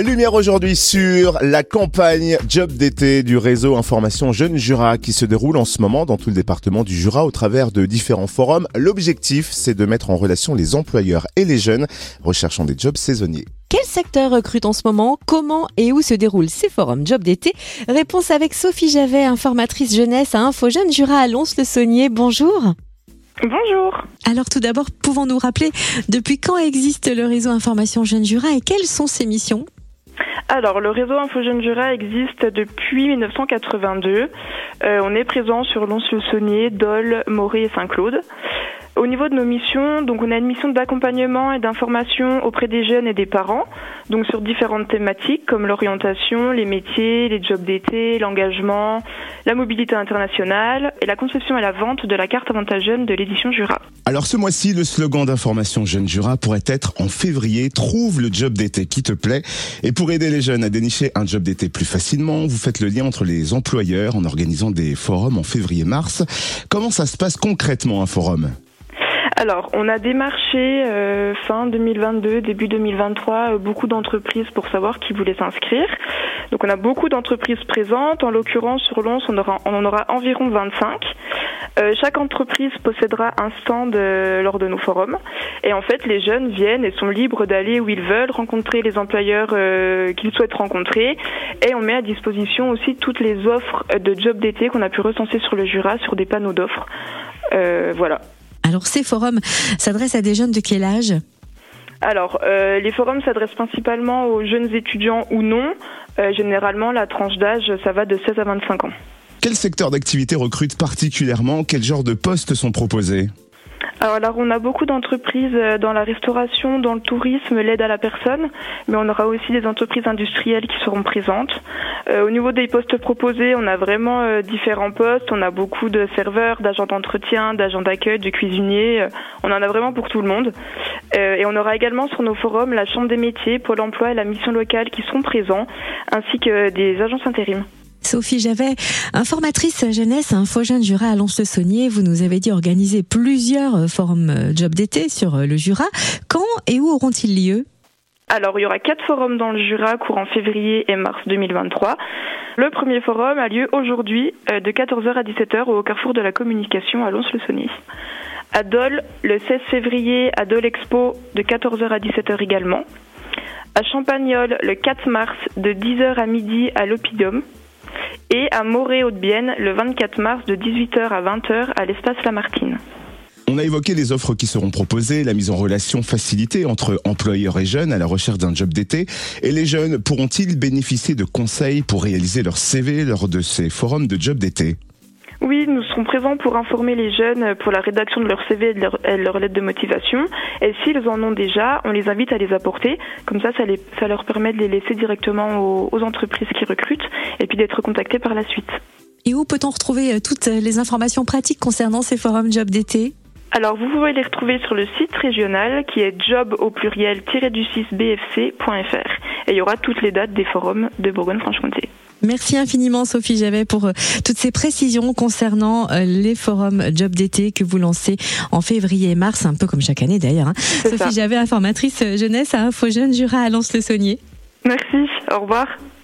Lumière aujourd'hui sur la campagne Job d'été du réseau Information Jeunes Jura qui se déroule en ce moment dans tout le département du Jura au travers de différents forums. L'objectif, c'est de mettre en relation les employeurs et les jeunes recherchant des jobs saisonniers. Quel secteur recrute en ce moment? Comment et où se déroulent ces forums Job d'été? Réponse avec Sophie Javet, informatrice jeunesse à Info Jeunes Jura à Lons-le-Saunier. Bonjour. Bonjour. Alors tout d'abord, pouvons-nous rappeler depuis quand existe le réseau Information Jeunes Jura et quelles sont ses missions? Alors, le réseau Info Jeunes Jura existe depuis 1982. On est présent sur Lons-le-Saunier, Dôle, Morez et Saint-Claude. Au niveau de nos missions, donc on a une mission d'accompagnement et d'information auprès des jeunes et des parents, donc sur différentes thématiques comme l'orientation, les métiers, les jobs d'été, l'engagement, la mobilité internationale et la conception et la vente de la carte avantage jeune de l'édition Jura. Alors ce mois-ci, le slogan d'Information Jeunes Jura pourrait être en février, trouve le job d'été qui te plaît. Et pour aider les jeunes à dénicher un job d'été plus facilement, vous faites le lien entre les employeurs en organisant des forums en février-mars. Comment ça se passe concrètement un forum ? Alors, on a démarché fin 2022, début 2023, beaucoup d'entreprises pour savoir qui voulait s'inscrire. Donc, on a beaucoup d'entreprises présentes. En l'occurrence, sur Lons, on en aura environ 25. Chaque entreprise possédera un stand lors de nos forums. Et en fait, les jeunes viennent et sont libres d'aller où ils veulent, rencontrer les employeurs qu'ils souhaitent rencontrer. Et on met à disposition aussi toutes les offres de jobs d'été qu'on a pu recenser sur le Jura, sur des panneaux d'offres. Voilà. Alors ces forums s'adressent à des jeunes de quel âge ? Alors les forums s'adressent principalement aux jeunes étudiants ou non. Généralement la tranche d'âge ça va de 16 à 25 ans. Quel secteur d'activité recrute particulièrement ? Quel genre de postes sont proposés ? Alors là, on a beaucoup d'entreprises dans la restauration, dans le tourisme, l'aide à la personne, mais on aura aussi des entreprises industrielles qui seront présentes. Au niveau des postes proposés, on a vraiment différents postes. On a beaucoup de serveurs, d'agents d'entretien, d'agents d'accueil, de cuisiniers. On en a vraiment pour tout le monde. Et on aura également sur nos forums la Chambre des métiers, Pôle emploi et la mission locale qui seront présents, ainsi que des agences intérim. Sophie Javet, informatrice jeunesse à Info Jeunes Jura à Lons-le-Saunier. Vous nous avez dit organiser plusieurs forums job d'été sur le Jura. Quand et où auront-ils lieu ? Alors, il y aura 4 forums dans le Jura courant février et mars 2023. Le premier forum a lieu aujourd'hui de 14h à 17h au Carrefour de la Communication à Lons-le-Saunier. À Dôle, le 16 février, à Dole Expo de 14h à 17h également. À Champagnole, le 4 mars de 10h à midi à l'Oppidum. Et à Morez-Haut-Bienne, le 24 mars de 18h à 20h à l'espace Lamartine. On a évoqué les offres qui seront proposées, la mise en relation facilitée entre employeurs et jeunes à la recherche d'un job d'été. Et les jeunes pourront-ils bénéficier de conseils pour réaliser leur CV lors de ces forums de job d'été ? Oui, nous serons présents pour informer les jeunes pour la rédaction de leur CV et de leur lettre de motivation. Et s'ils en ont déjà, on les invite à les apporter. Comme ça leur permet de les laisser directement aux entreprises qui recrutent et puis d'être contactés par la suite. Et où peut-on retrouver toutes les informations pratiques concernant ces forums job d'été ? Alors, vous pouvez les retrouver sur le site régional qui est job-du6bfc.fr. Et il y aura toutes les dates des forums de Bourgogne-Franche-Comté. Merci infiniment Sophie Javet pour toutes ces précisions concernant les forums job d'été que vous lancez en février et mars, un peu comme chaque année d'ailleurs. Hein. Sophie Javet, informatrice jeunesse à Info Jeunes Jura à Lons-le-Saunier. Merci, au revoir.